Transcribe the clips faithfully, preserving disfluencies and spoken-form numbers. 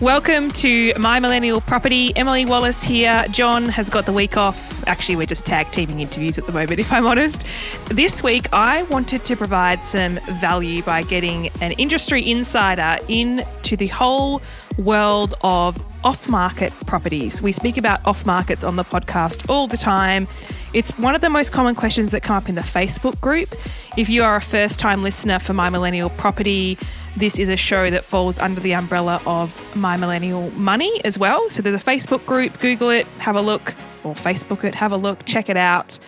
Welcome to My Millennial Property. Emily Wallace here. John has got the week off. Actually, we're just tag teaming interviews at the moment, if I'm honest. This week, I wanted to provide some value by getting an industry insider into the whole world of off-market properties. We speak about off-markets on the podcast all the time. It's one of the most common questions that come up in the Facebook group. If you are a first-time listener for My Millennial Property, this is a show that falls under the umbrella of My Millennial Money as well. So there's a Facebook group. Google it, have a look, or Facebook it, have a look, check it out.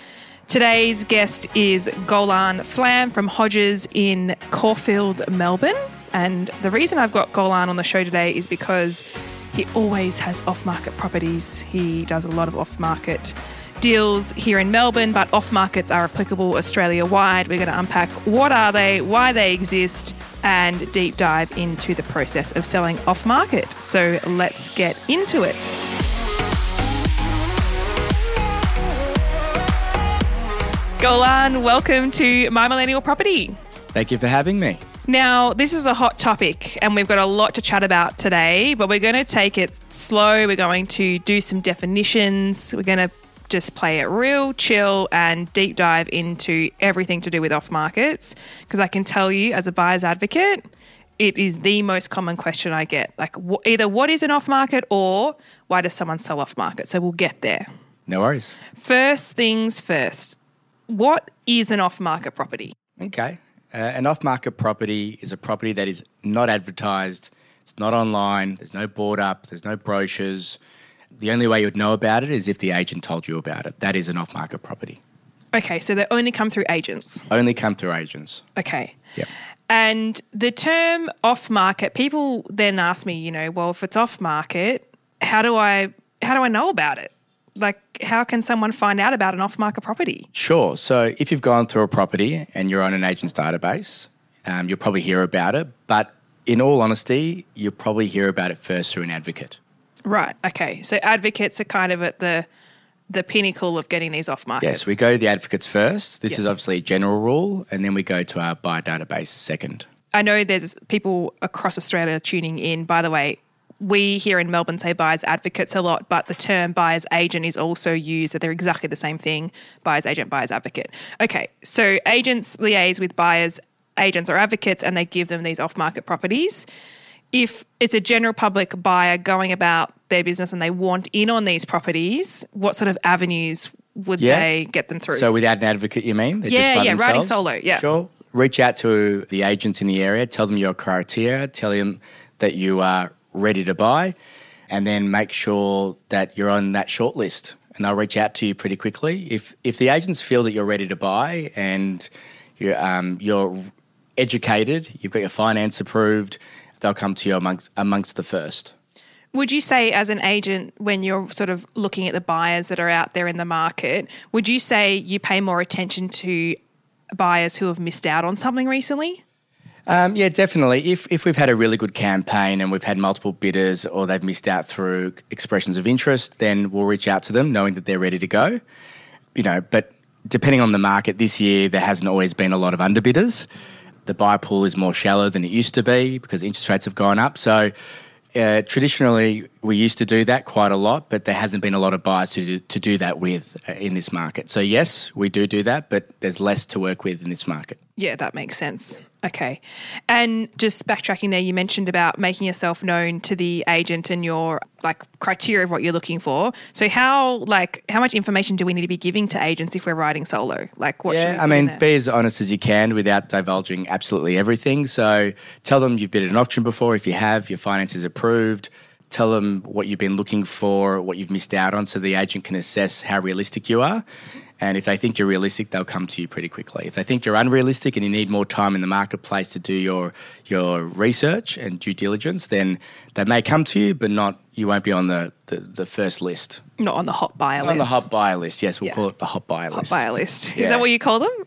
Today's guest is Golan Flamm from Hodges in Caulfield, Melbourne. And the reason I've got Golan on the show today is because he always has off-market properties. He does a lot of off-market deals here in Melbourne, but off-markets are applicable Australia-wide. We're going to unpack what are they, why they exist, and deep dive into the process of selling off-market. So let's get into it. Golan, welcome to My Millennial Property. Thank you for having me. Now, this is a hot topic and we've got a lot to chat about today, but we're going to take it slow. We're going to do some definitions. We're going to just play it real chill and deep dive into everything to do with off-markets, because I can tell you as a buyer's advocate, it is the most common question I get. Like w- either what is an off-market or why does someone sell off-market? So we'll get there. No worries. First things first, what is an off-market property? Okay. Uh, an off-market property is a property that is not advertised, it's not online, there's no board up, there's no brochures. The only way you'd know about it is if the agent told you about it. That is an off-market property. Okay, so they only come through agents? Only come through agents. Okay. Yep. And the term off-market, people then ask me, you know, well, if it's off-market, how do I how do I know about it? Like, how can someone find out about an off-market property? Sure. So if you've gone through a property and you're on an agent's database, um, you'll probably hear about it. But in all honesty, you'll probably hear about it first through an advocate. Right. Okay. So advocates are kind of at the the pinnacle of getting these off-markets. Yes. We go to the advocates first. This yes. is obviously a general rule. And then we go to our buyer database second. I know there's people across Australia tuning in, by the way. We here in Melbourne say buyer's advocates a lot, but the term buyer's agent is also used, that they're exactly the same thing, buyer's agent, buyer's advocate. Okay, so agents liaise with buyers, agents or advocates, and they give them these off-market properties. If it's a general public buyer going about their business and they want in on these properties, what sort of avenues would yeah. they get them through? So without an advocate, you mean? They're yeah, just yeah, themselves? Riding solo, yeah. Sure. Reach out to the agents in the area, tell them your criteria, tell them that you are ready to buy, and then make sure that you're on that short list, and they'll reach out to you pretty quickly. If if the agents feel that you're ready to buy and you're, um, you're educated, you've got your finance approved, they'll come to you amongst, amongst the first. Would you say as an agent, when you're sort of looking at the buyers that are out there in the market, would you say you pay more attention to buyers who have missed out on something recently? Um, yeah, definitely. If if we've had a really good campaign and we've had multiple bidders, or they've missed out through expressions of interest, then we'll reach out to them knowing that they're ready to go. You know, but depending on the market this year, there hasn't always been a lot of underbidders. The buy pool is more shallow than it used to be because interest rates have gone up. So uh, traditionally, we used to do that quite a lot, but there hasn't been a lot of buyers to do, to do that with in this market. So yes, we do do that, but there's less to work with in this market. Yeah, that makes sense. Okay. And just backtracking there, you mentioned about making yourself known to the agent and your like criteria of what you're looking for. So how like how much information do we need to be giving to agents if we're riding solo? Like what yeah, should we I mean, there? Be as honest as you can without divulging absolutely everything. So tell them you've bid at an auction before. If you have, your finance is approved. tell them what you've been looking for, what you've missed out on, so the agent can assess how realistic you are. And if they think you're realistic, they'll come to you pretty quickly. If they think you're unrealistic and you need more time in the marketplace to do your your research and due diligence, then they may come to you, but not you won't be on the, the, the first list. Not on the hot buyer list. On the hot buyer list, yes. We'll yeah. call it the hot buyer hot list. Hot buyer list. Yeah. Is that what you call them?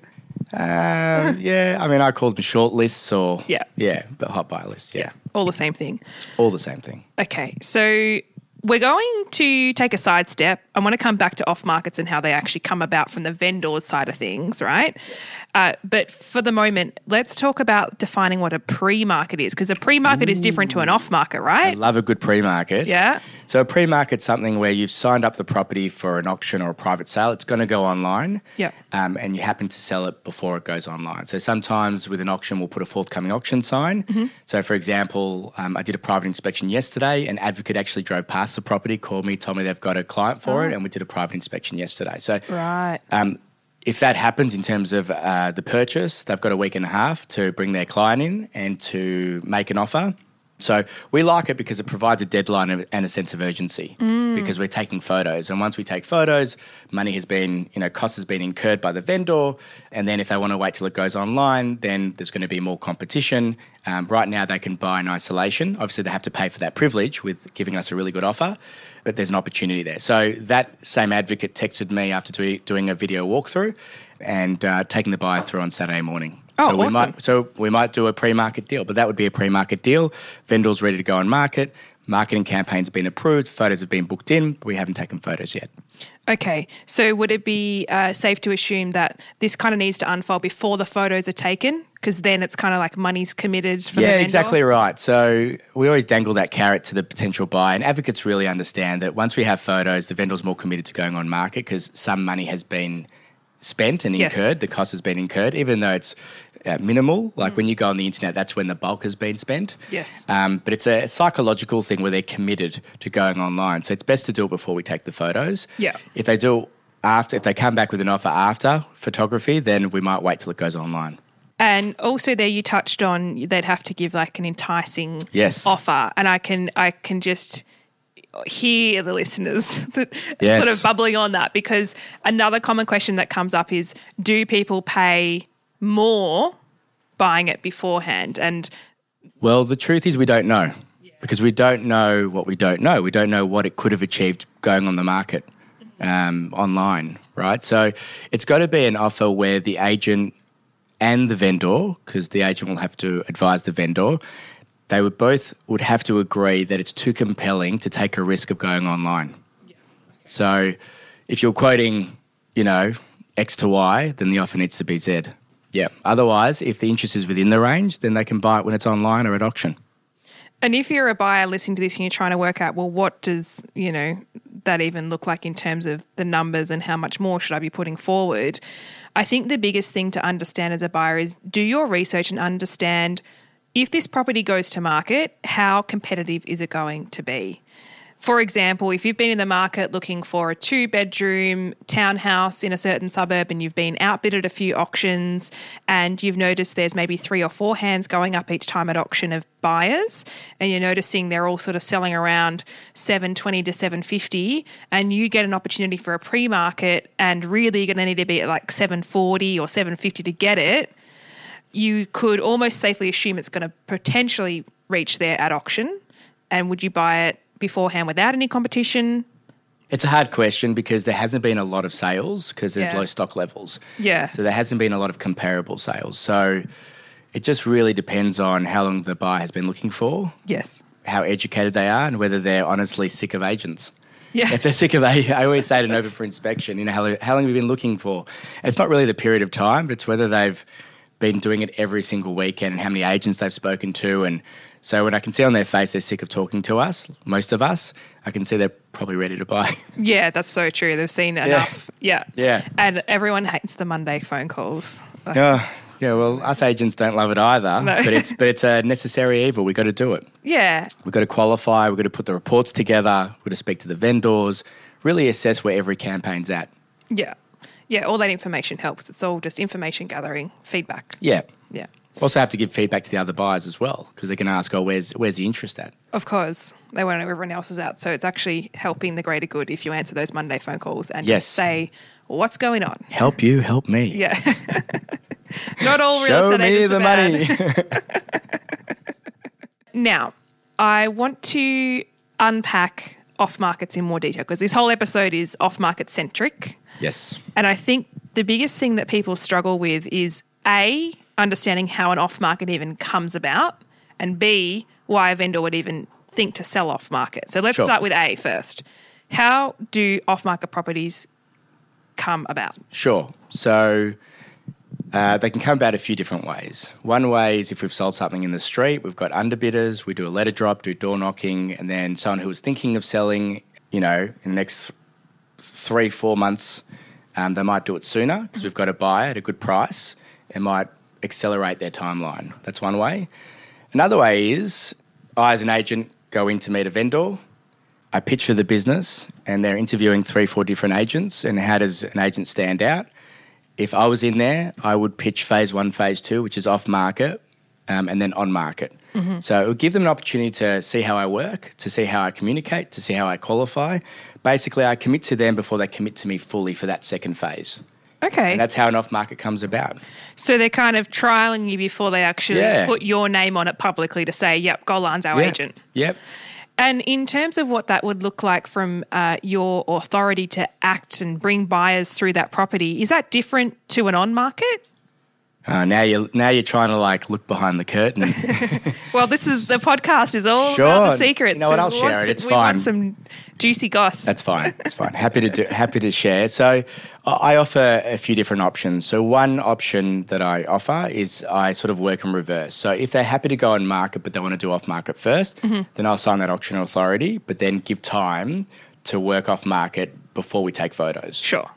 Uh, yeah. I mean, I called them short lists or... Yeah. Yeah, but hot buyer lists, yeah. yeah. All the same thing. All the same thing. Okay, so... We're going to take a side step. I want to come back to off-markets and how they actually come about from the vendor's side of things, right? Uh, but for the moment, let's talk about defining what a pre-market is, because a pre-market Ooh. is different to an off-market, right? I love a good pre-market. Yeah. So a pre-market's something where you've signed up the property for an auction or a private sale. It's going to go online. Yeah. Um, and you happen to sell it before it goes online. So sometimes with an auction, we'll put a forthcoming auction sign. Mm-hmm. So, for example, um, I did a private inspection yesterday. An advocate actually drove past the property, called me, told me they've got a client for oh. it, and we did a private inspection yesterday. So right. um, if that happens in terms of uh, the purchase, they've got a week and a half to bring their client in and to make an offer. So we like it because it provides a deadline and a sense of urgency mm. because we're taking photos. And once we take photos, money has been, you know, cost has been incurred by the vendor. And then if they want to wait till it goes online, then there's going to be more competition. Um, right now they can buy in isolation. Obviously they have to pay for that privilege with giving us a really good offer, but there's an opportunity there. So that same advocate texted me after do- doing a video walkthrough and uh, taking the buyer through on Saturday morning. Oh, so we awesome. might so we might do a pre-market deal, but that would be a pre-market deal. Vendor's ready to go on market. Marketing campaign's been approved. Photos have been booked in. But we haven't taken photos yet. Okay. So would it be uh, safe to assume that this kind of needs to unfold before the photos are taken? Because then it's kind of like money's committed for yeah, the vendor? Yeah, exactly right. So we always dangle that carrot to the potential buyer, and advocates really understand that once we have photos, the vendor's more committed to going on market because some money has been spent and incurred, yes. the cost has been incurred, even though it's uh, minimal. Like mm. when you go on the internet, that's when the bulk has been spent. Yes. Um, but it's a psychological thing where they're committed to going online. So it's best to do it before we take the photos. Yeah. If they do after, if they come back with an offer after photography, then we might wait till it goes online. And also there you touched on they'd have to give like an enticing yes. offer. And I can I can just... hear the listeners yes. sort of bubbling on that, because another common question that comes up is, do people pay more buying it beforehand? And well, the truth is we don't know yeah. because we don't know what we don't know. We don't know what it could have achieved going on the market um, online, right? So it's got to be an offer where the agent and the vendor, because the agent will have to advise the vendor, they would both would have to agree that it's too compelling to take a risk of going online. Yeah, okay. So if you're quoting, you know, X to Y, then the offer needs to be Z. Yeah. Otherwise, if the interest is within the range, then they can buy it when it's online or at auction. And if you're a buyer listening to this and you're trying to work out, well, what does, you know, that even look like in terms of the numbers and how much more should I be putting forward? I think the biggest thing to understand as a buyer is do your research and understand if this property goes to market, how competitive is it going to be? For example, if you've been in the market looking for a two-bedroom townhouse in a certain suburb and you've been outbid at a few auctions and you've noticed there's maybe three or four hands going up each time at auction of buyers, and you're noticing they're all sort of selling around seven twenty to seven fifty, and you get an opportunity for a pre-market and really you're going to need to be at like seven forty or seven fifty to get it, you could almost safely assume it's going to potentially reach there at auction. And would you buy it beforehand without any competition? It's a hard question because there hasn't been a lot of sales because there's yeah. low stock levels. Yeah. So there hasn't been a lot of comparable sales. So it just really depends on how long the buyer has been looking for. Yes. How educated they are and whether they're honestly sick of agents. Yeah. If they're sick of it, I always say to an open for inspection, you know, how, how long have you been looking for? And it's not really the period of time, but it's whether they've been doing it every single weekend and how many agents they've spoken to. And so when I can see on their face they're sick of talking to us, most of us, I can see they're probably ready to buy. Yeah, that's so true. They've seen enough. Yeah. Yeah. yeah. And everyone hates the Monday phone calls. Yeah. Oh, yeah, well, us agents don't love it either, no. but it's but it's a necessary evil. We've got to do it. Yeah. We've got to qualify. We've got to put the reports together. We've got to speak to the vendors, really assess where every campaign's at. Yeah. Yeah, all that information helps. It's all just information gathering, feedback. Yeah. Yeah. Also have to give feedback to the other buyers as well, because they can ask, oh, where's where's the interest at? Of course. They won't know everyone else is out. So it's actually helping the greater good if you answer those Monday phone calls and yes. just say, what's going on? Help you, help me. Yeah. Not all real estate agents are bad. Show me the money. Now, I want to unpack off markets in more detail, because this whole episode is off market centric. Yes. And I think the biggest thing that people struggle with is A, understanding how an off market even comes about, and B, why a vendor would even think to sell off market. So let's sure. start with A first. How do off market properties come about? Sure. So uh, they can come about a few different ways. One way is if we've sold something in the street, we've got underbidders, we do a letter drop, do door knocking, and then someone who was thinking of selling, you know, in the next three, four months, um, they might do it sooner because mm-hmm. we've got a buyer at a good price and might accelerate their timeline. That's one way. Another way is I, as an agent, go in to meet a vendor. I pitch for the business and they're interviewing three, four different agents. And how does an agent stand out? If I was in there, I would pitch phase one, phase two, which is off market, um, and then on market. Mm-hmm. So it would give them an opportunity to see how I work, to see how I communicate, to see how I qualify. Basically, I commit to them before they commit to me fully for that second phase. Okay. And that's how an off-market comes about. So they're kind of trialling you before they actually yeah. put your name on it publicly to say, yep, Golan's our yep. agent. Yep. And in terms of what that would look like from uh, your authority to act and bring buyers through that property, is that different to an on-market? Uh, now you're now you're trying to like look behind the curtain. Well, this is the podcast is all sure. about the secrets. No, and I'll share it. It's we fine. We want some juicy goss. That's fine. That's fine. Happy to do, happy to share. So I offer a few different options. So one option that I offer is I sort of work in reverse. So if they're happy to go on market but they want to do off market first, mm-hmm. then I'll sign that auction authority, but then give time to work off market before we take photos. Sure.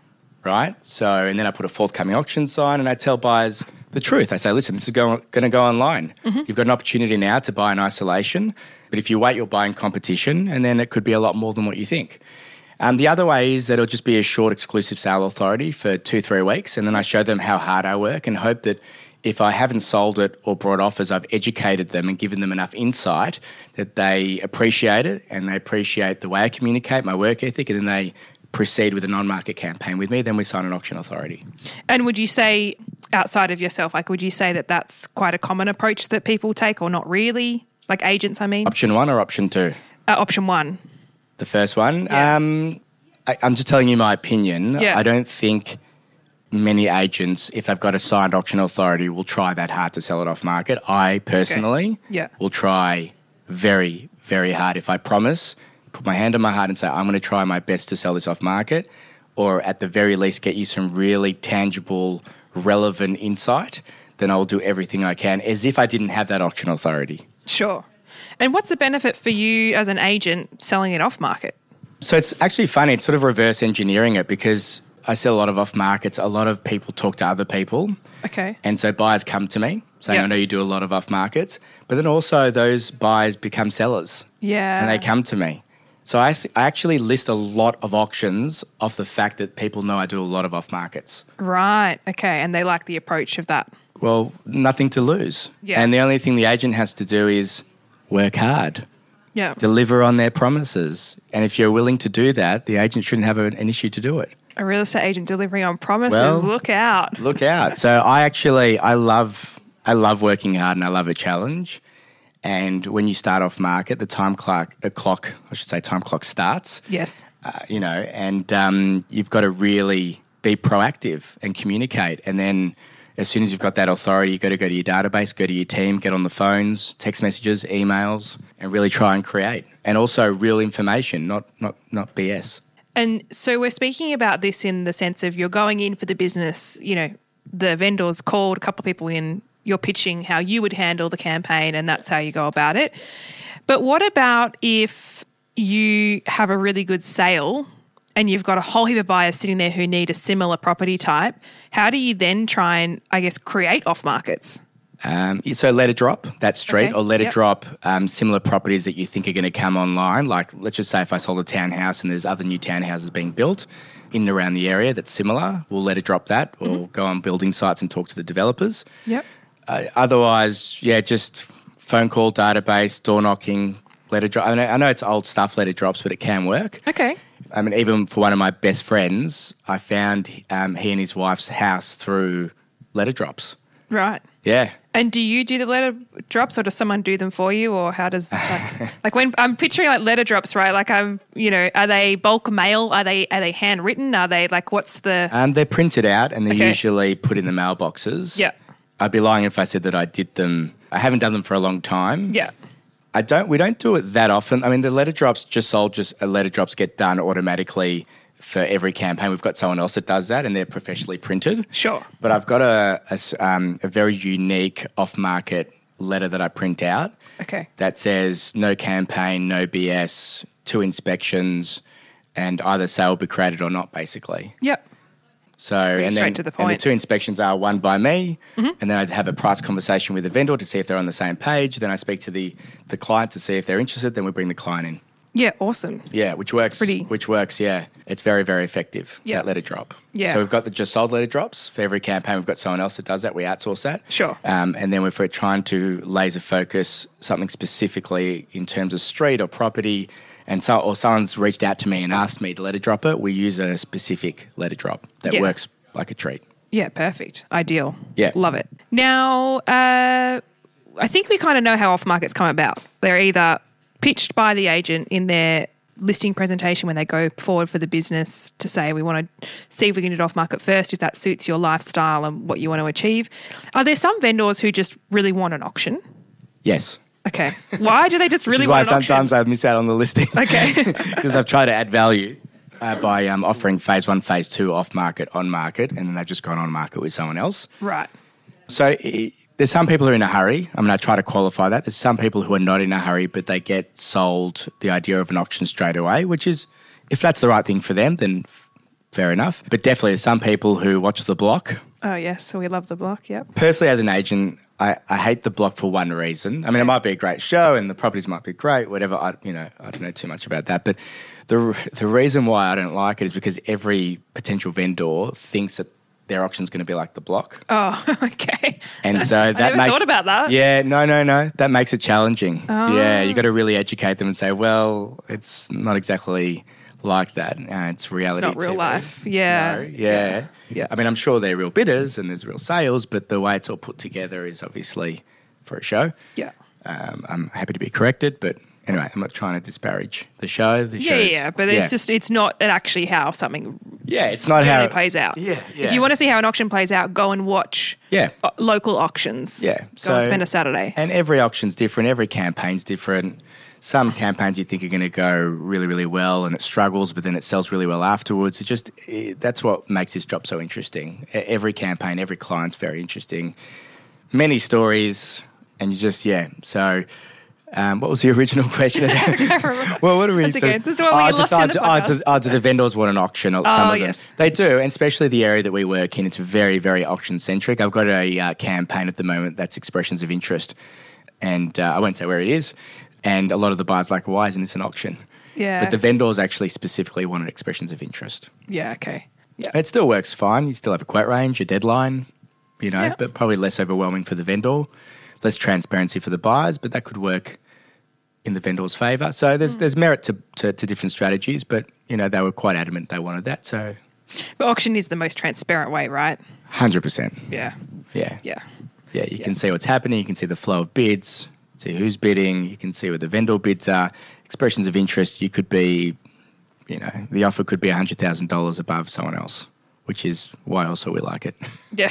Right? So, and then I put a forthcoming auction sign and I tell buyers the truth. I say, listen, this is going, going to go online. Mm-hmm. You've got an opportunity now to buy in isolation, but if you wait, you'll buy in competition, and then it could be a lot more than what you think. Um, the other way is that it'll just be a short exclusive sale authority for two, three weeks, and then I show them how hard I work and hope that if I haven't sold it or brought offers, I've educated them and given them enough insight that they appreciate it and they appreciate the way I communicate, my work ethic, and then they proceed with a non-market campaign with me, then we sign an auction authority. And would you say, outside of yourself, like would you say that that's quite a common approach that people take, or not really? Like agents, I mean? Option one or option two? Uh, option one. The first one? Yeah. Um, I, I'm just telling you my opinion. Yeah. I don't think many agents, if they've got a signed auction authority, will try that hard to sell it off market. I personally okay. yeah. will try very, very hard if I promise put my hand on my heart and say, I'm going to try my best to sell this off market, or at the very least get you some really tangible, relevant insight, then I'll do everything I can as if I didn't have that auction authority. Sure. And what's the benefit for you as an agent selling it off market? So it's actually funny. It's sort of reverse engineering it, because I sell a lot of off markets. A lot of people talk to other people. Okay. And so buyers come to me saying, yep. I know you do a lot of off markets, but then also those buyers become sellers. Yeah. And they come to me. So I, I actually list a lot of auctions off the fact that people know I do a lot of off-markets. Right, okay, and they like the approach of that. Well, nothing to lose. Yeah. And the only thing the agent has to do is work hard, yeah, deliver on their promises. And if you're willing to do that, the agent shouldn't have an issue to do it. A real estate agent delivering on promises, well, look out. Look out. So I actually, I love, I love working hard and I love a challenge. And when you start off market, the time clock, uh, clock I should say, time clock starts. Yes. Uh, you know, and um, you've got to really be proactive and communicate. And then as soon as you've got that authority, you've got to go to your database, go to your team, get on the phones, text messages, emails, and really try and create. And also real information, not not not B S. And so we're speaking about this in the sense of you're going in for the business, you know, the vendor's called, a couple of people in, you're pitching how you would handle the campaign, and that's how you go about it. But what about if you have a really good sale and you've got a whole heap of buyers sitting there who need a similar property type? How do you then try and, I guess, create off-markets? Um, so let it drop, that street, okay. or let it yep. drop um, similar properties that you think are going to come online. Like let's just say if I sold a townhouse and there's other new townhouses being built in and around the area that's similar, we'll let it drop that. We'll mm-hmm. go on building sites and talk to the developers. Yep. Uh, otherwise, yeah, just phone call, database, door knocking, letter drop. I mean, I know it's old stuff, letter drops, but it can work. Okay. I mean, even for one of my best friends, I found um, he and his wife's house through letter drops. Right. Yeah. And do you do the letter drops, or does someone do them for you, or how does like, like when I'm picturing like letter drops, right? Like I'm, you know, are they bulk mail? Are they are they handwritten? Are they like what's the? Um, they're printed out and they're okay. usually put in the mailboxes. Yeah. I'd be lying if I said that I did them. I haven't done them for a long time. Yeah. I don't. We don't do it that often. I mean, the letter drops just sold. Just uh, letter drops get done automatically for every campaign. We've got someone else that does that, and they're professionally printed. Sure. But I've got a a, um, a very unique off-market letter that I print out. Okay. That says no campaign, no B S, two inspections, and either sale will be created or not. Basically. Yep. So and straight then, to the point. And the two inspections are one by me, mm-hmm. and then I'd have a price conversation with the vendor to see if they're on the same page. Then I speak to the, the client to see if they're interested. Then we bring the client in. Yeah, awesome. Yeah, which works. Pretty. Which works. Yeah, it's very very effective. Yeah, that letter drop. Yeah. So we've got the just sold letter drops for every campaign. We've got someone else that does that. We outsource that. Sure. Um, and then if we're trying to laser focus something specifically in terms of street or property, and so or someone's reached out to me and asked me to letter drop it, we use a specific letter drop that yeah. works like a treat. Yeah, perfect. Ideal. Yeah. Love it. Now, uh, I think we kind of know how off-markets come about. They're either pitched by the agent in their listing presentation when they go forward for the business to say, we want to see if we can do it off-market first, if that suits your lifestyle and what you want to achieve. Are there some vendors who just really want an auction? Yes. Okay. Why do they just really want an auction? Which is why sometimes I miss out on the listing. Okay. Because I've tried to add value uh, by um, offering phase one, phase two, off-market, on-market, and then they've just gone on-market with someone else. Right. So it, there's some people who are in a hurry. I mean, I try to qualify that. There's some people who are not in a hurry, but they get sold the idea of an auction straight away, which is, if that's the right thing for them, then fair enough. But definitely there's some people who watch the block. Oh, yes. We love the block, yep. Personally, as an agent, I, I hate the block for one reason. I mean, it might be a great show and the properties might be great, whatever. I, you know, I don't know too much about that. But the the reason why I don't like it is because every potential vendor thinks that their auction's going to be like the block. Oh, okay. And so that I never makes, thought about that. Yeah, no, no, no. That makes it challenging. Oh. Yeah, you got to really educate them and say, well, it's not exactly like that. Uh, it's reality. It's not real T V. Life. Yeah. No, yeah. Yeah. I mean, I'm sure they're real bidders and there's real sales, but the way it's all put together is obviously for a show. Yeah. Um, I'm happy to be corrected, but anyway, I'm not trying to disparage the show. The yeah, shows, yeah, but yeah. it's just, it's not actually how something yeah, it's not how it plays out. Yeah, yeah. If you want to see how an auction plays out, go and watch yeah. local auctions. Yeah. Go so, and spend a Saturday. And every auction's different. Every campaign's different. Some campaigns you think are going to go really, really well and it struggles, but then it sells really well afterwards. It just it, that's what makes this job so interesting. Every campaign, every client's very interesting. Many stories and you just, yeah. So um, what was the original question? I can't remember. Well, what are we that's okay. This is what we oh, lost just, in the podcast. Oh, do, oh, do the vendors want an auction? Or oh, some of yes. them. They do, and especially the area that we work in. It's very, very auction-centric. I've got a uh, campaign at the moment that's expressions of interest, and uh, I won't say where it is. And a lot of the buyers are like, why isn't this an auction? Yeah. But the vendors actually specifically wanted expressions of interest. Yeah, okay. Yeah. And it still works fine. You still have a quote range, a deadline, you know, yeah. but probably less overwhelming for the vendor, less transparency for the buyers, but that could work in the vendor's favour. So there's mm. there's merit to, to, to different strategies, but, you know, they were quite adamant they wanted that. So, but auction is the most transparent way, right? one hundred percent. Yeah. Yeah. Yeah. Yeah, you yeah. can see what's happening. You can see the flow of bids. See who's bidding. You can see what the vendor bids are. Expressions of interest. You could be, you know, the offer could be a hundred thousand dollars above someone else, which is why also we like it. Yeah,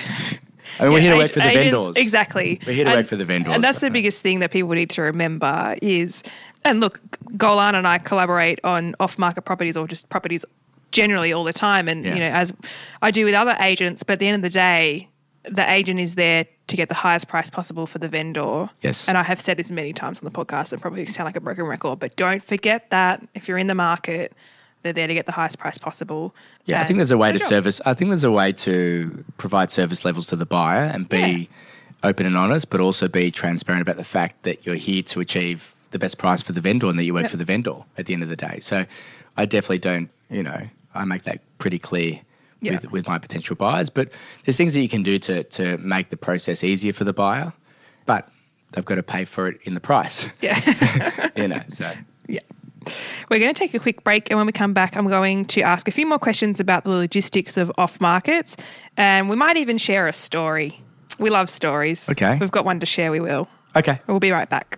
I mean yeah, we're here to work for the vendors. Exactly, we're here to and, work for the vendors, and that's the biggest thing that people need to remember is. And look, Golan and I collaborate on off-market properties or just properties generally all the time, and yeah. you know, as I do with other agents. But at the end of the day, the agent is there to get the highest price possible for the vendor. Yes. And I have said this many times on the podcast and probably sound like a broken record, but don't forget that if you're in the market, they're there to get the highest price possible. Yeah, I think there's a way to job. service. I think there's a way to provide service levels to the buyer and be yeah. open and honest, but also be transparent about the fact that you're here to achieve the best price for the vendor and that you work yep. for the vendor at the end of the day. So I definitely don't, you know, I make that pretty clear yeah. with, with my potential buyers. But there's things that you can do to to make the process easier for the buyer, but they've got to pay for it in the price. Yeah. You know, so. Yeah. We're going to take a quick break, and when we come back, I'm going to ask a few more questions about the logistics of off-markets, and we might even share a story. We love stories. Okay. If we've got one to share, we will. Okay. We'll be right back.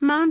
Mom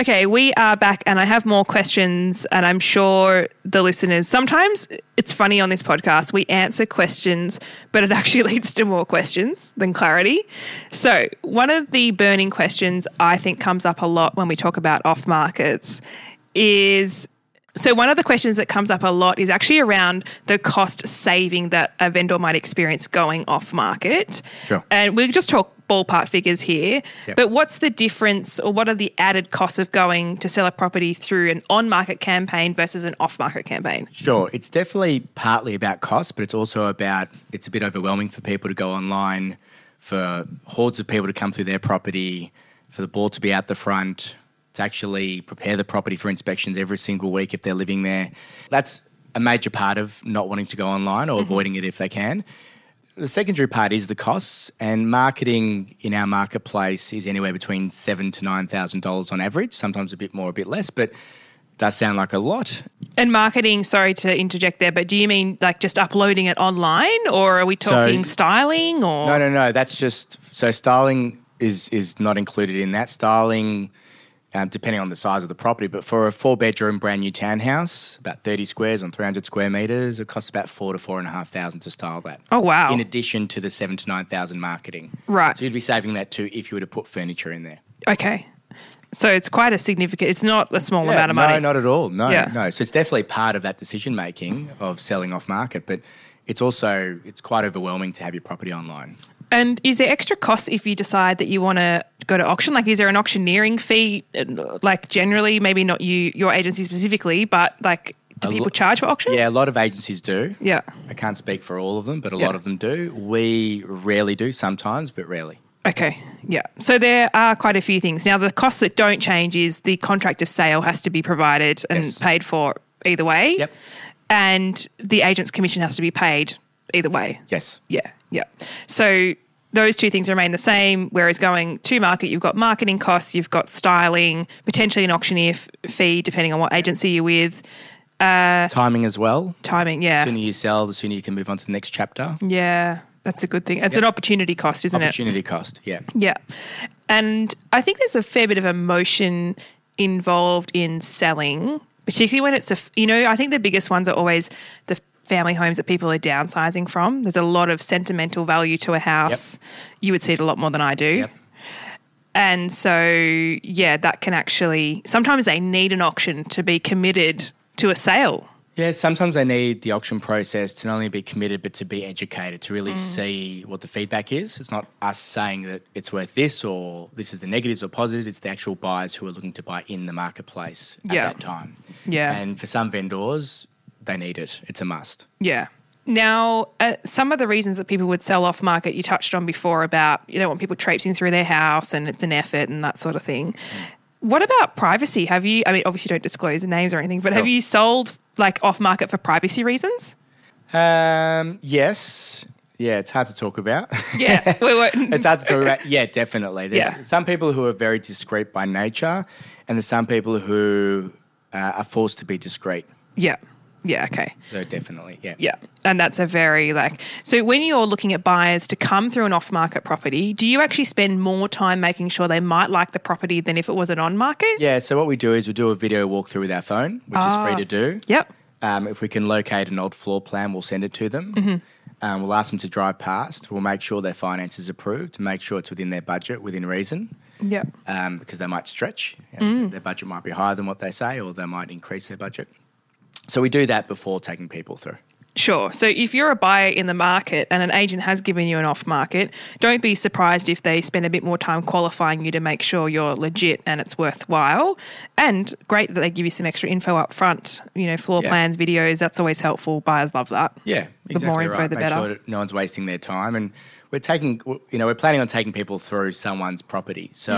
Okay, we are back, and I have more questions, and I'm sure the listeners, sometimes it's funny on this podcast, we answer questions, but it actually leads to more questions than clarity. So one of the burning questions I think comes up a lot when we talk about off markets is, so one of the questions that comes up a lot is actually around the cost saving that a vendor might experience going off market. Sure. And we'll just talk ballpark figures here, yep. But what's the difference, or what are the added costs of going to sell a property through an on-market campaign versus an off-market campaign? Sure. It's definitely partly about cost, but it's also about, it's a bit overwhelming for people to go online, for hordes of people to come through their property, for the ball to be out the front, to actually prepare the property for inspections every single week if they're living there. That's a major part of not wanting to go online or mm-hmm. avoiding it if they can. The secondary part is the costs, and marketing in our marketplace is anywhere between seven thousand dollars to nine thousand dollars on average, sometimes a bit more, a bit less, but does sound like a lot. And marketing, sorry to interject there, but do you mean like just uploading it online, or are we talking so, styling? Or No, no, no, that's just – so styling is, is not included in that. Styling, um, depending on the size of the property, but for a four-bedroom brand-new townhouse, about thirty squares on three hundred square metres, it costs about four to four and a half thousand to style that. Oh, wow. In addition to the seven to nine thousand marketing. Right. So you'd be saving that too if you were to put furniture in there. Okay. So it's quite a significant, it's not a small yeah, amount of money. No, not at all. No, yeah. no. So it's definitely part of that decision-making of selling off market, but it's also, it's quite overwhelming to have your property online. And is there extra costs if you decide that you want to go to auction? Like, is there an auctioneering fee, like generally, maybe not you, your agency specifically, but like do a people lo- charge for auctions? Yeah, a lot of agencies do. Yeah. I can't speak for all of them, but a yeah. lot of them do. We rarely do sometimes, but rarely. Okay, yeah. So there are quite a few things. Now, the costs that don't change is the contract of sale has to be provided and yes. paid for either way. Yep. And the agent's commission has to be paid either way. Yes. Yeah, yeah. So those two things remain the same, whereas going to market, you've got marketing costs, you've got styling, potentially an auctioneer f- fee depending on what agency you're with. Uh, timing as well. Timing, yeah. The sooner you sell, the sooner you can move on to the next chapter. Yeah, that's a good thing. It's yep. an opportunity cost, isn't opportunity it? Opportunity cost, yeah. Yeah. And I think there's a fair bit of emotion involved in selling, particularly when it's, a f- you know, I think the biggest ones are always the family homes that people are downsizing from. There's a lot of sentimental value to a house. Yep. You would see it a lot more than I do. Yep. And so, yeah, that can actually – sometimes they need an auction to be committed to a sale. Yeah, sometimes they need the auction process to not only be committed but to be educated, to really mm. see what the feedback is. It's not us saying that it's worth this or this is the negatives or positives. It's the actual buyers who are looking to buy in the marketplace at yeah. that time. Yeah. And for some vendors – they need it. It's a must. Yeah. Now, uh, some of the reasons that people would sell off market, you touched on before about you don't want people traipsing through their house and it's an effort and that sort of thing. What about privacy? Have you, I mean, obviously you don't disclose names or anything, but have you sold like off market for privacy reasons? Um, yes. Yeah, it's hard to talk about. Yeah. We it's hard to talk about. Yeah, definitely. There's yeah. some people who are very discreet by nature and there's some people who uh, are forced to be discreet. Yeah. Yeah, okay. So definitely, yeah. Yeah, and that's a very like... So when you're looking at buyers to come through an off-market property, do you actually spend more time making sure they might like the property than if it was an on-market? Yeah, so what we do is we do a video walkthrough with our phone, which ah, is free to do. Yep. Um, if we can locate an old floor plan, we'll send it to them. Mm-hmm. Um, we'll ask them to drive past. We'll make sure their finance is approved, make sure it's within their budget, within reason. Yeah. Um, because they might stretch. Mm. Their budget might be higher than what they say or they might increase their budget. So we do that before taking people through. Sure. So if you're a buyer in the market and an agent has given you an off market, don't be surprised if they spend a bit more time qualifying you to make sure you're legit and it's worthwhile. And great that they give you some extra info up front, you know, floor yeah. plans, videos, that's always helpful. Buyers love that. Yeah, exactly. The more info, right. the make better. Sure that no one's wasting their time. And we're taking, you know, we're planning on taking people through someone's property. So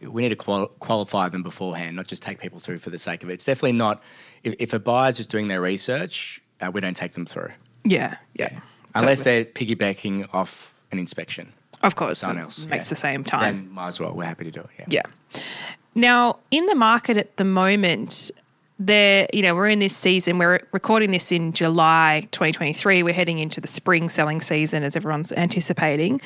mm. we need to qual- qualify them beforehand, not just take people through for the sake of it. It's definitely not, if, if a buyer's just doing their research, uh, we don't take them through. Yeah, yeah. yeah. Unless totally. they're piggybacking off an inspection. Of course. Someone else. Makes yeah. the same time. Then might as well. We're happy to do it. Yeah. yeah. Now, in the market at the moment, there, you know, we're in this season, we're recording this in July twenty twenty-three. We're heading into the spring selling season as everyone's anticipating.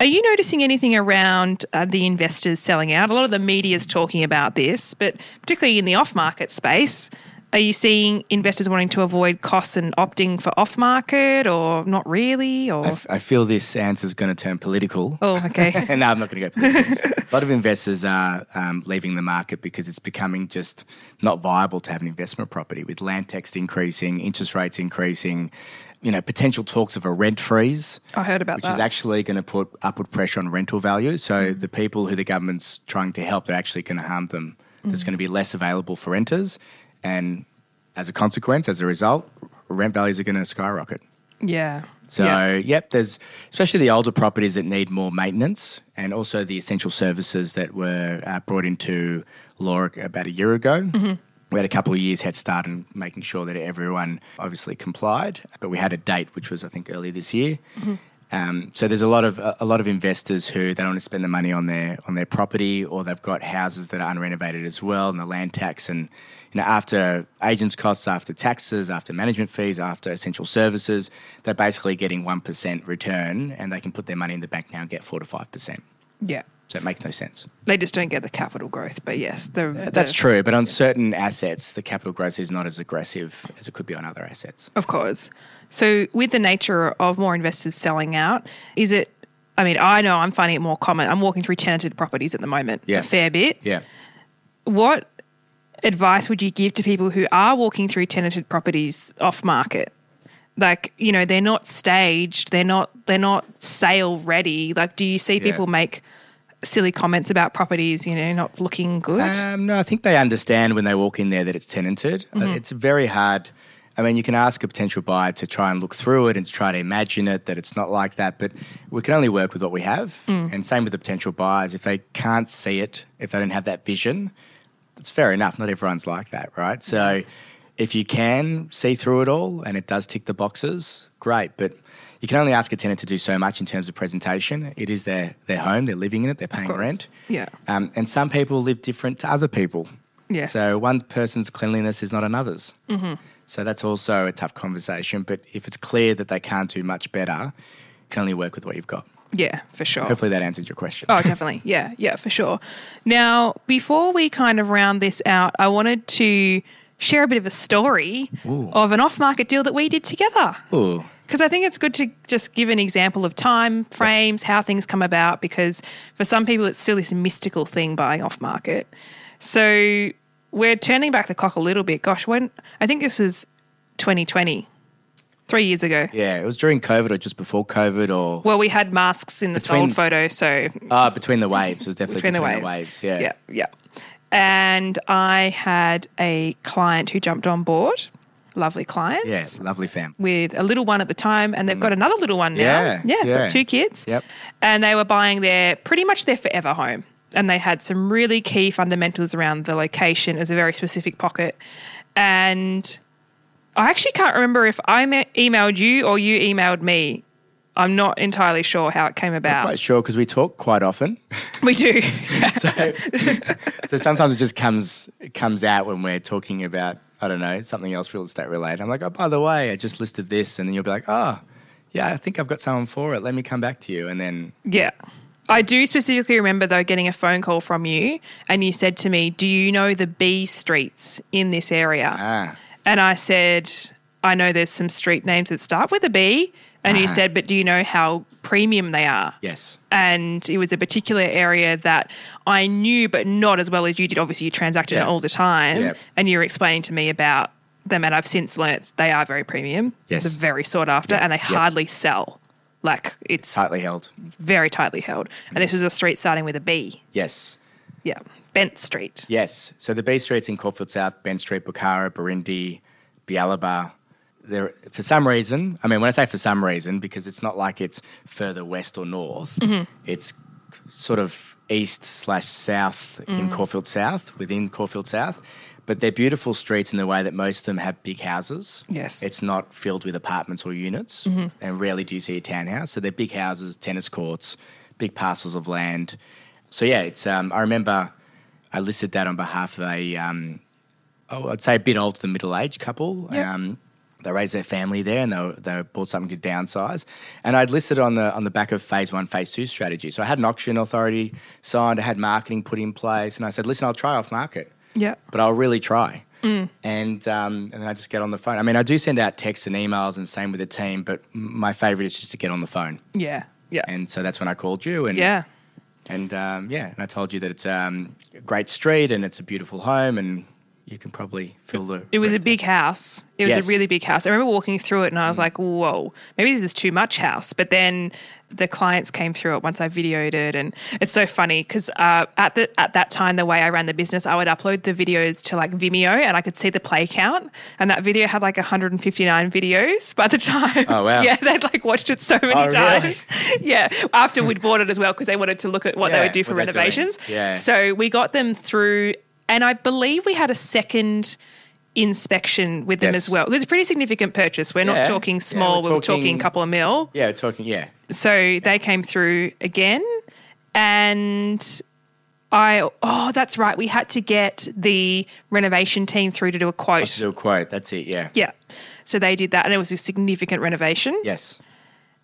Are you noticing anything around uh, the investors selling out? A lot of the media is talking about this, but particularly in the off-market space, are you seeing investors wanting to avoid costs and opting for off-market or not really? Or I, f- I feel this answer is going to turn political. Oh, okay. No, I'm not going to go political. A lot of investors are um, leaving the market because it's becoming just not viable to have an investment property with land tax increasing, interest rates increasing, you know, potential talks of a rent freeze. I heard about which that. Which is actually going to put upward pressure on rental values. So mm-hmm. the people who the government's trying to help, they're actually going to harm them. Mm-hmm. There's going to be less available for renters. And as a consequence, as a result, rent values are going to skyrocket. Yeah. So, yeah. yep, there's especially the older properties that need more maintenance and also the essential services that were uh, brought into law about a year ago. Mm-hmm. We had a couple of years head start in making sure that everyone obviously complied, but we had a date, which was I think earlier this year. Mm-hmm. Um, so there's a lot of a lot of investors who they don't want to spend the money on their on their property, or they've got houses that are unrenovated as well, and the land tax, and you know after agents' costs, after taxes, after management fees, after essential services, they're basically getting one percent return, and they can put their money in the bank now and get four to five percent. Yeah. So it makes no sense. They just don't get the capital growth, but yes. The, the, That's true, but on certain assets, the capital growth is not as aggressive as it could be on other assets. Of course. So with the nature of more investors selling out, is it, I mean, I know I'm finding it more common. I'm walking through tenanted properties at the moment yeah. a fair bit. Yeah. What advice would you give to people who are walking through tenanted properties off market? Like, you know, they're not staged, they're not, they're not sale ready. Like, do you see yeah. people make... silly comments about properties, you know, not looking good? Um, no, I think they understand when they walk in there that it's tenanted. Mm-hmm. It's very hard. I mean, you can ask a potential buyer to try and look through it and to try to imagine it, that it's not like that, but we can only work with what we have. Mm. And same with the potential buyers. If they can't see it, if they don't have that vision, that's fair enough. Not everyone's like that, right? Mm-hmm. So if you can see through it all and it does tick the boxes, great, but you can only ask a tenant to do so much in terms of presentation. It is their, their home, they're living in it, they're paying rent. Yeah. Um, and some people live different to other people. Yes. So one person's cleanliness is not another's. Mm-hmm. So that's also a tough conversation. But if it's clear that they can't do much better, you can only work with what you've got. Yeah, for sure. Hopefully that answered your question. Oh, definitely. Yeah, yeah, for sure. Now, before we kind of round this out, I wanted to share a bit of a story Ooh. of an off-market deal that we did together. Ooh. Because I think it's good to just give an example of time frames, how things come about, because for some people it's still this mystical thing buying off market. So we're turning back the clock a little bit. Gosh, when I think this was twenty twenty, three years ago. Yeah, it was during COVID or just before COVID or... Well, we had masks in the sold photo, so... Ah, uh, between the waves. It was definitely between, between the, waves. the waves. Yeah, yeah, yeah. And I had a client who jumped on board lovely clients. Yeah, lovely fam. With a little one at the time, and they've got another little one now. Yeah, yeah, yeah. Got two kids. Yep. And they were buying their pretty much their forever home, and they had some really key fundamentals around the location as a very specific pocket. And I actually can't remember if I emailed you or you emailed me. I'm not entirely sure how it came about. Not quite sure, because we talk quite often. We do. so, so sometimes it just comes it comes out when we're talking about, I don't know, something else real estate related. I'm like, oh, by the way, I just listed this. And then you'll be like, oh, yeah, I think I've got someone for it. Let me come back to you. And then... Yeah. I do specifically remember, though, getting a phone call from you, and you said to me, do you know the B streets in this area? Ah. And I said, I know there's some street names that start with a B. And you said, but do you know how premium they are? Yes. And it was a particular area that I knew, but not as well as you did. Obviously, you transacted yep. it all the time. Yep. And you were explaining to me about them. And I've since learnt they are very premium. Yes. They're very sought after, yep. and they yep. hardly sell. Like it's... Tightly held. Very tightly held. And this was a street starting with a B. Yes. Yeah. Bent Street. Yes. So the B streets in Caulfield South, Bent Street, Bukhara, Burindi, Bialaba. There, for some reason, I mean, when I say for some reason, because it's not like it's further west or north, mm-hmm. it's sort of east slash south mm. in Caulfield South, within Caulfield South. But they're beautiful streets in the way that most of them have big houses. Yes. It's not filled with apartments or units, mm-hmm. and rarely do you see a townhouse. So they're big houses, tennis courts, big parcels of land. So, yeah, it's. Um, I remember I listed that on behalf of a, um, oh, I'd say a bit older than middle-aged couple. Yeah. Um, They raised their family there, and they, they bought something to downsize. And I'd listed on the on the back of phase one, phase two strategy. So I had an auction authority signed. I had marketing put in place, and I said, "Listen, I'll try off market, yeah, but I'll really try." Mm. And um, and then I just get on the phone. I mean, I do send out texts and emails, and same with the team. But my favorite is just to get on the phone. Yeah, yeah. And so that's when I called you, and yeah, and um, yeah, and I told you that it's um, a great street, and it's a beautiful home, and. You can probably feel the... It was a big house. It was yes. a really big house. I remember walking through it and I was mm. like, whoa, maybe this is too much house. But then the clients came through it once I videoed it, and it's so funny because uh, at the at that time, the way I ran the business, I would upload the videos to like Vimeo and I could see the play count, and that video had like one hundred fifty-nine videos by the time. Oh, wow. Yeah, they'd like watched it so many oh, times. Really? Yeah, after we'd bought it as well because they wanted to look at what yeah, they would do for renovations. Yeah. So we got them through... And I believe we had a second inspection with them yes. as well. It was a pretty significant purchase. We're yeah. not talking small. Yeah, we're, we're talking, talking couple of mil. Yeah, we're talking, yeah. So yeah. they came through again, and I – oh, that's right. We had to get the renovation team through to do a quote. Oh, to do a quote. That's it, yeah. Yeah. So they did that, and it was a significant renovation. Yes.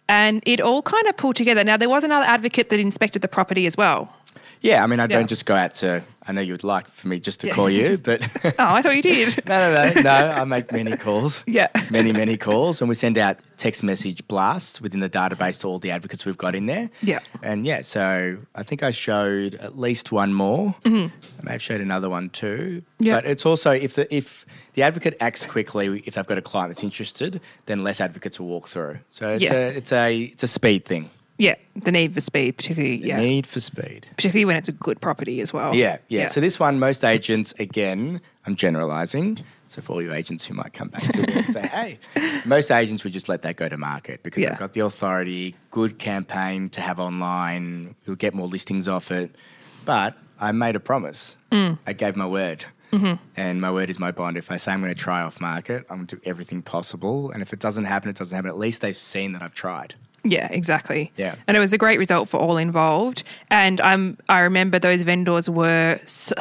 And it all kind of pulled together. Now, there was another advocate that inspected the property as well. Yeah, I mean, I yeah. don't just go out to – I know you would like for me just to yeah. call you, but... oh, I thought you did. no, no, no, no. I make many calls. Yeah. Many, many calls. And we send out text message blasts within the database to all the advocates we've got in there. Yeah. And, yeah, so I think I showed at least one more. Mm-hmm. I may have showed another one too. Yeah. But it's also if the if the advocate acts quickly, if they've got a client that's interested, then less advocates will walk through. So it's, yes. a, it's, a, it's a speed thing. Yeah, the need for speed, particularly. The yeah. need for speed. Particularly when it's a good property as well. Yeah, yeah, yeah. So this one, most agents, again, I'm generalising. So for all you agents who might come back to me and say, hey, most agents would just let that go to market because yeah. they've got the authority, good campaign to have online, you'll get more listings off it. But I made a promise. Mm. I gave my word. Mm-hmm. And my word is my bond. If I say I'm going to try off market, I'm going to do everything possible. And if it doesn't happen, it doesn't happen. At least they've seen that I've tried. Yeah, exactly. Yeah. And it was a great result for all involved. And I'm, I remember those vendors were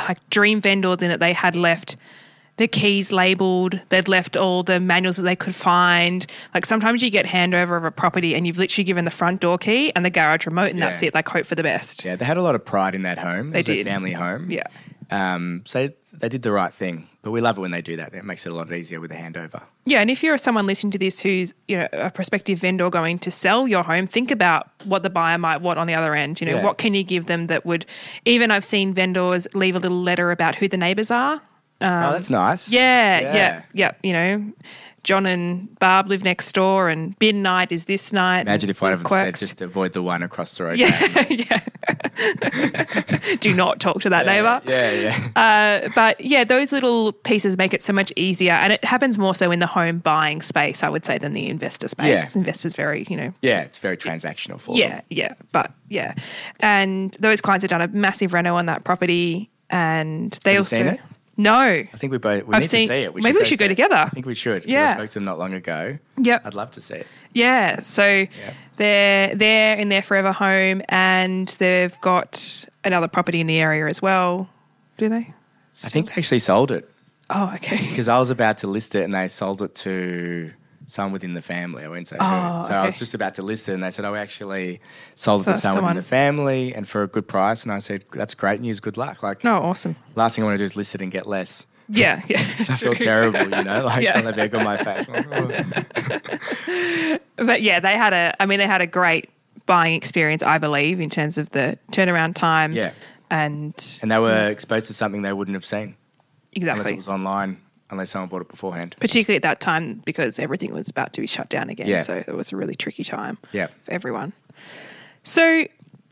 like dream vendors in that they had left the keys labelled, they'd left all the manuals that they could find. Like sometimes you get handover of a property and you've literally given the front door key and the garage remote and yeah. that's it, like hope for the best. Yeah, they had a lot of pride in that home. They it was did. A family home. Yeah. Um, so they did the right thing, but we love it when they do that. That makes it a lot easier with a handover. Yeah, and if you're someone listening to this who's, you know, a prospective vendor going to sell your home, think about what the buyer might want on the other end. You know, yeah. what can you give them that would – even I've seen vendors leave a little letter about who the neighbours are. Um, oh, that's nice. Yeah, yeah, yeah, yeah, you know – John and Barb live next door and bin night is this night. Imagine if one of them said just avoid the one across the road. Yeah, yeah. Do not talk to that yeah, neighbour. Yeah, yeah. Uh, but yeah, those little pieces make it so much easier, and it happens more so in the home buying space, I would say, than the investor space. Yeah. Investors very, you know. Yeah, it's very transactional for yeah, them. Yeah, yeah. But yeah, and those clients have done a massive reno on that property, and they have also. You seen it? No. I think we both, we I've need seen, to see it. We maybe should we should go together. It. I think we should. Yeah. I spoke to them not long ago. Yep. I'd love to see it. Yeah. So yep. they're, they're in their forever home, and they've got another property in the area as well. Do they? Still? I think they actually sold it. Oh, okay. Because I was about to list it and they sold it to someone within the family. I won't say who. Oh, so okay. I was just about to list it and they said, oh, we actually sold it so, to someone, someone within the family and for a good price. And I said, that's great news. Good luck. Like, no, awesome. Last thing I want to do is list it and get less. Yeah, yeah. I feel terrible, you know, like yeah. trying to beg on my face. But yeah, they had a, I mean, they had a great buying experience, I believe, in terms of the turnaround time. Yeah. And, and they were exposed to something they wouldn't have seen. Exactly. Unless it was online. Unless someone bought it beforehand. Particularly at that time because everything was about to be shut down again. Yeah. So it was a really tricky time yeah. for everyone. So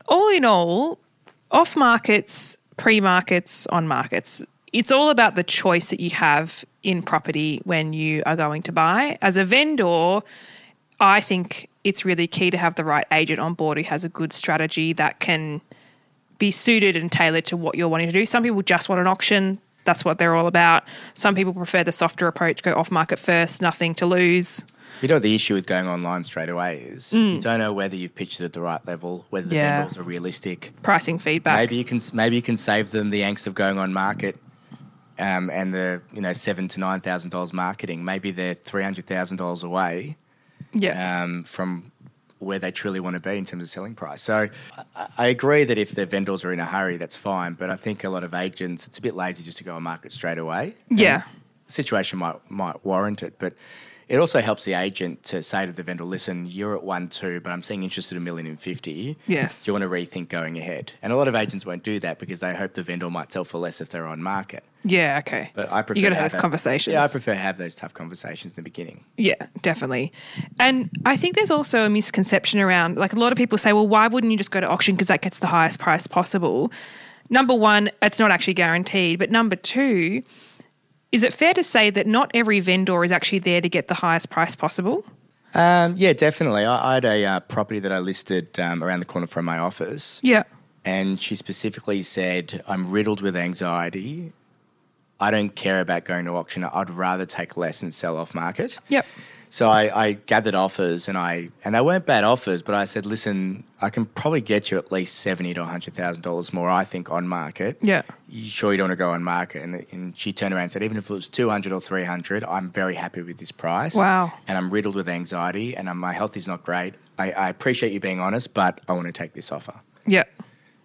all in all, off markets, pre-markets, on markets, it's all about the choice that you have in property when you are going to buy. As a vendor, I think it's really key to have the right agent on board who has a good strategy that can be suited and tailored to what you're wanting to do. Some people just want an auction. That's what they're all about. Some people prefer the softer approach, go off market first, nothing to lose. You know, the issue with going online straight away is mm. you don't know whether you've pitched it at the right level, whether the yeah. vendors are realistic. Pricing feedback. Maybe you can maybe you can save them the angst of going on market um, and the you know seven to nine thousand dollars marketing. Maybe they're three hundred thousand dollars away yeah. um, from where they truly want to be in terms of selling price. So I, I agree that if the vendors are in a hurry, that's fine. But I think a lot of agents, it's a bit lazy just to go on market straight away. Yeah. The situation might might warrant it. But it also helps the agent to say to the vendor, listen, you're at one, two, but I'm seeing interest at a million and fifty. Yes. Do you want to rethink going ahead? And a lot of agents won't do that because they hope the vendor might sell for less if they're on market. Yeah, okay. But I prefer you got to have those that, conversations. Yeah, I prefer to have those tough conversations in the beginning. Yeah, definitely. And I think there's also a misconception around, like a lot of people say, well, why wouldn't you just go to auction because that gets the highest price possible? Number one, it's not actually guaranteed. But number two, is it fair to say that not every vendor is actually there to get the highest price possible? Um, yeah, definitely. I, I had a uh, property that I listed um, around the corner from my office. Yeah. And she specifically said, I'm riddled with anxiety. I don't care about going to auction. I'd rather take less and sell off market. Yep. So I, I gathered offers and I and they weren't bad offers, but I said, listen, I can probably get you at least seventy to a hundred thousand dollars more, I think, on market. Yeah. You sure you don't want to go on market? And, and she turned around and said, even if it was two hundred or three hundred, I'm very happy with this price. Wow. And I'm riddled with anxiety, and I'm, my health is not great. I, I appreciate you being honest, but I want to take this offer. Yeah.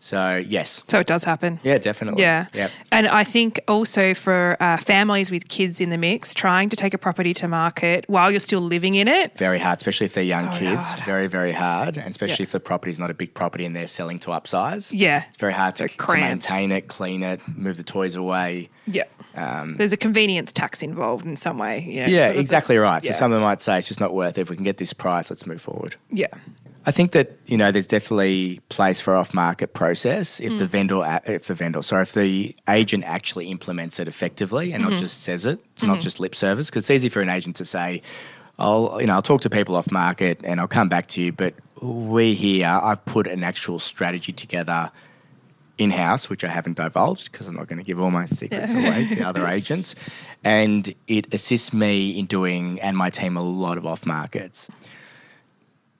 So, yes. So it does happen. Yeah, definitely. Yeah. Yep. And I think also for uh, families with kids in the mix, trying to take a property to market while you're still living in it. Very hard, especially if they're young so kids. Hard. Very, very hard. And especially yeah. if the property's not a big property and they're selling to upsize. Yeah. It's very hard to, to maintain it, clean it, move the toys away. Yeah. Um, There's a convenience tax involved in some way. You know, yeah, sort of exactly the, right. Yeah. So someone might say it's just not worth it. If we can get this price, let's move forward. Yeah. I think that, you know, there's definitely place for off-market process if mm. the vendor, if the vendor, sorry, if the agent actually implements it effectively and mm-hmm. not just says it, it's mm-hmm. not just lip service, because it's easy for an agent to say, I'll, you know, I'll talk to people off-market and I'll come back to you, but we here, I've put an actual strategy together in-house, which I haven't divulged because I'm not going to give all my secrets yeah. away to other agents, and it assists me in doing, and my team, a lot of off-markets.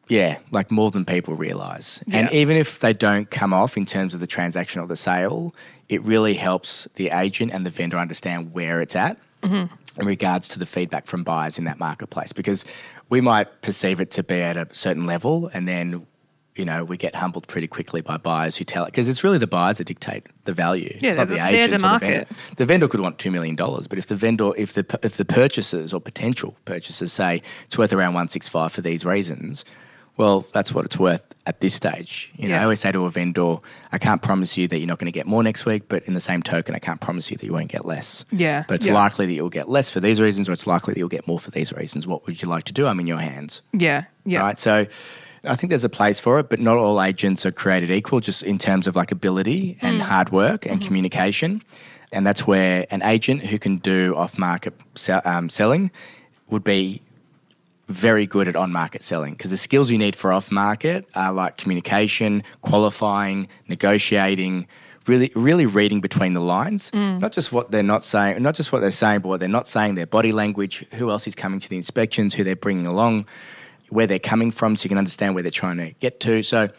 Yeah, like more than people realise. Yeah. And even if they don't come off in terms of the transaction or the sale, it really helps the agent and the vendor understand where it's at mm-hmm. in regards to the feedback from buyers in that marketplace, because we might perceive it to be at a certain level and then, you know, we get humbled pretty quickly by buyers who tell it, because it's really the buyers that dictate the value. Yeah, it's not the, the agents the or the market. Vendor. The vendor could want two million dollars, but if the vendor, if the if the purchasers or potential purchasers say it's worth around one sixty-five for these reasons, well, that's what it's worth at this stage. You know, yeah. I always say to a vendor, I can't promise you that you're not going to get more next week, but in the same token, I can't promise you that you won't get less. Yeah. But it's yeah. likely that you'll get less for these reasons, or it's likely that you'll get more for these reasons. What would you like to do? I'm in your hands. Yeah. Yeah. Right. So I think there's a place for it, but not all agents are created equal just in terms of like ability and mm. hard work and mm-hmm. communication. And that's where an agent who can do off-market sell, um, selling would be very good at on-market selling, because the skills you need for off-market are like communication, qualifying, negotiating, really really reading between the lines, mm. not just what they're not saying, not just what they're saying, but what they're not saying, their body language, who else is coming to the inspections, who they're bringing along, where they're coming from, so you can understand where they're trying to get to. So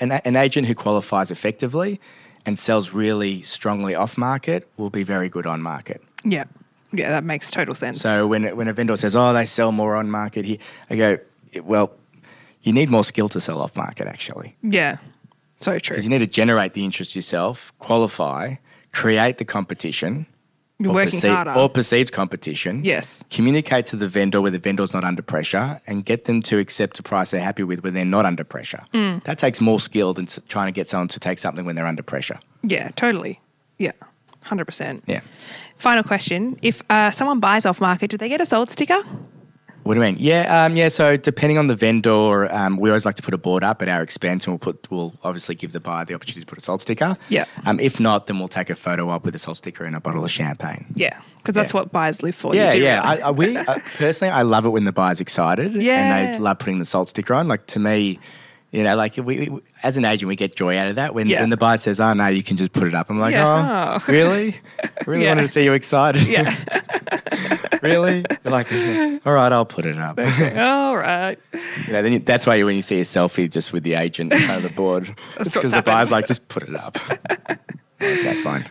an, an agent who qualifies effectively and sells really strongly off-market will be very good on-market. Yeah. Yeah, that makes total sense. So when when a vendor says, oh, they sell more on-market here, I go, well, you need more skill to sell off-market actually. Yeah, so true. Because you need to generate the interest yourself, qualify, create the competition. You're or working perceive, harder. Or perceived competition. Yes. Communicate to the vendor where the vendor's not under pressure and get them to accept a price they're happy with when they're not under pressure. Mm. That takes more skill than trying to get someone to take something when they're under pressure. Yeah, totally. Yeah. one hundred percent. Yeah. Final question. If uh, someone buys off market, do they get a sold sticker? What do you mean? Yeah, um, yeah. So depending on the vendor, um, we always like to put a board up at our expense, and we'll put we'll obviously give the buyer the opportunity to put a sold sticker. Yeah. Um, if not, then we'll take a photo up with a sold sticker and a bottle of champagne. Yeah, because that's yeah. what buyers live for. Yeah, you do, yeah. Right? I, I, we uh, personally, I love it when the buyer's excited. Yeah. And they love putting the sold sticker on. Like to me, you know, like we, we as an agent, we get joy out of that. When yeah. when the buyer says, "Oh no, you can just put it up," I'm like, yeah. "Oh, really? I really yeah. wanted to see you excited." Yeah. Really? Like, all right, I'll put it up. Okay. All right. You know, then you, that's why you, when you see a selfie just with the agent in front of the board, it's because the buyer's like, just put it up. Okay, fine.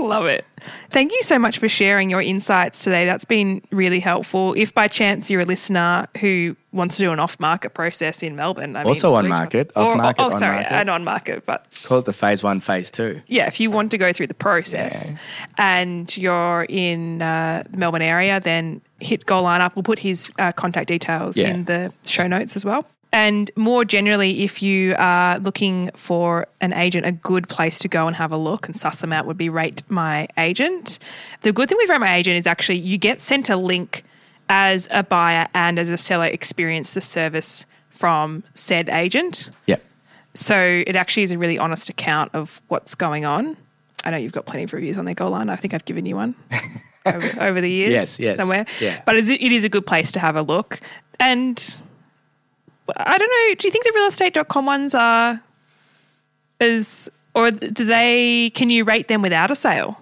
Love it. Thank you so much for sharing your insights today. That's been really helpful. If by chance you're a listener who wants to do an off-market process in Melbourne. I also mean, on market. Or, off-market, or, oh, sorry, on-market. An on-market. But call it the phase one, phase two. Yeah, if you want to go through the process yeah. and you're in uh, the Melbourne area, then hit Golan up. We'll put his uh, contact details yeah. in the show notes as well. And more generally, if you are looking for an agent, a good place to go and have a look and suss them out would be Rate My Agent. The good thing with Rate My Agent is actually you get sent a link as a buyer and as a seller experience the service from said agent. Yep. So it actually is a really honest account of what's going on. I know you've got plenty of reviews on their Golan. I think I've given you one over, over the years yes, yes, somewhere. Yeah. But it is a good place to have a look. And I don't know, do you think the real estate dot com ones are as, or do they, can you rate them without a sale?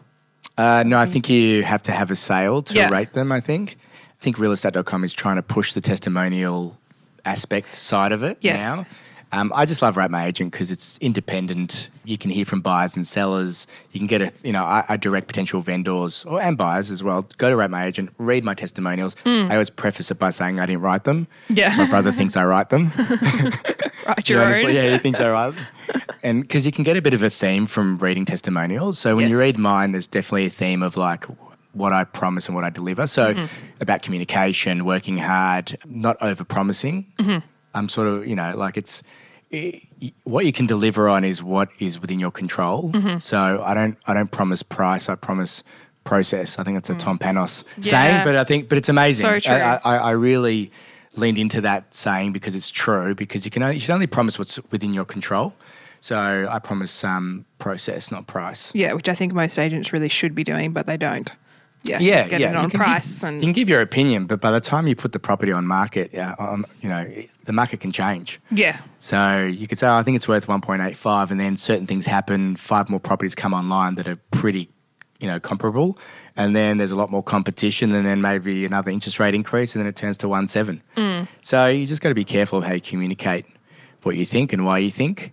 Uh, no, I think you have to have a sale to yeah. rate them, I think. I think real estate dot com is trying to push the testimonial aspect side of it yes. now. Um, I just love Rate My Agent because it's independent. You can hear from buyers and sellers. You can get a, you know, I, I direct potential vendors or and buyers as well. Go to Rate My Agent, read my testimonials. Mm. I always preface it by saying I didn't write them. Yeah, my brother thinks I write them. Write your honestly, own. Yeah, he thinks I write them. And because you can get a bit of a theme from reading testimonials. So when yes. you read mine, there's definitely a theme of like what I promise and what I deliver. So mm-hmm. about communication, working hard, not over promising. Mm-hmm. I'm sort of, you know, like it's it, what you can deliver on is what is within your control. Mm-hmm. So I don't, I don't promise price. I promise process. I think that's a mm. Tom Panos yeah. saying, but I think, but it's amazing. So true. I, I, I really leaned into that saying because it's true. Because you can only, you should only promise what's within your control. So I promise um, process, not price. Yeah, which I think most agents really should be doing, but they don't. Yeah, yeah, get yeah. it on you can price, give, and you can give your opinion, but by the time you put the property on market, yeah, on, you know, the market can change. Yeah. So you could say, oh, I think it's worth one point eight five, and then certain things happen. Five more properties come online that are pretty, you know, comparable, and then there's a lot more competition, and then maybe another interest rate increase, and then it turns to one point seven. Mm. So you just got to be careful of how you communicate what you think and why you think.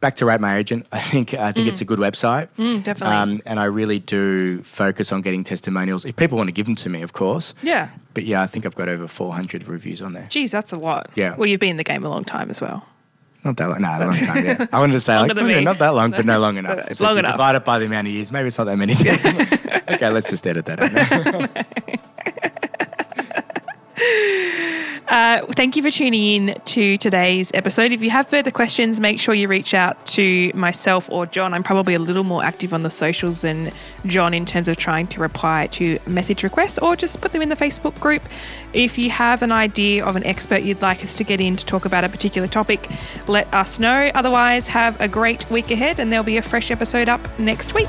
Back to Rate My Agent, I think I think mm. it's a good website. Mm, definitely. Um, and I really do focus on getting testimonials. If people want to give them to me, of course. Yeah. But yeah, I think I've got over four hundred reviews on there. Geez, that's a lot. Yeah. Well, you've been in the game a long time as well. Not that long. No, a long time, yeah. I wanted to say, like, no, not that long, but no long enough. It's long like enough. Divide it by the amount of years. Maybe it's not that many. Okay, let's just edit that out. Uh, thank you for tuning in to today's episode. If you have further questions, make sure you reach out to myself or John. I'm probably a little more active on the socials than John in terms of trying to reply to message requests, or just put them in the Facebook group. If you have an idea of an expert you'd like us to get in to talk about a particular topic, let us know. Otherwise, have a great week ahead, and there'll be a fresh episode up next week.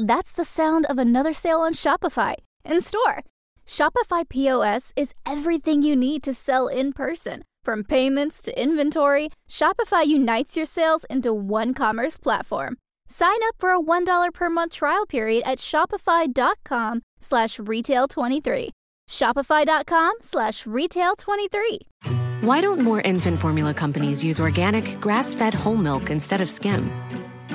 That's the sound of another sale on Shopify in store. Shopify P O S is everything you need to sell in person. From payments to inventory, Shopify unites your sales into one commerce platform. Sign up for a one dollar per month trial period at shopify.com slash retail23. Shopify.com slash retail23. Why don't more infant formula companies use organic, grass-fed whole milk instead of skim?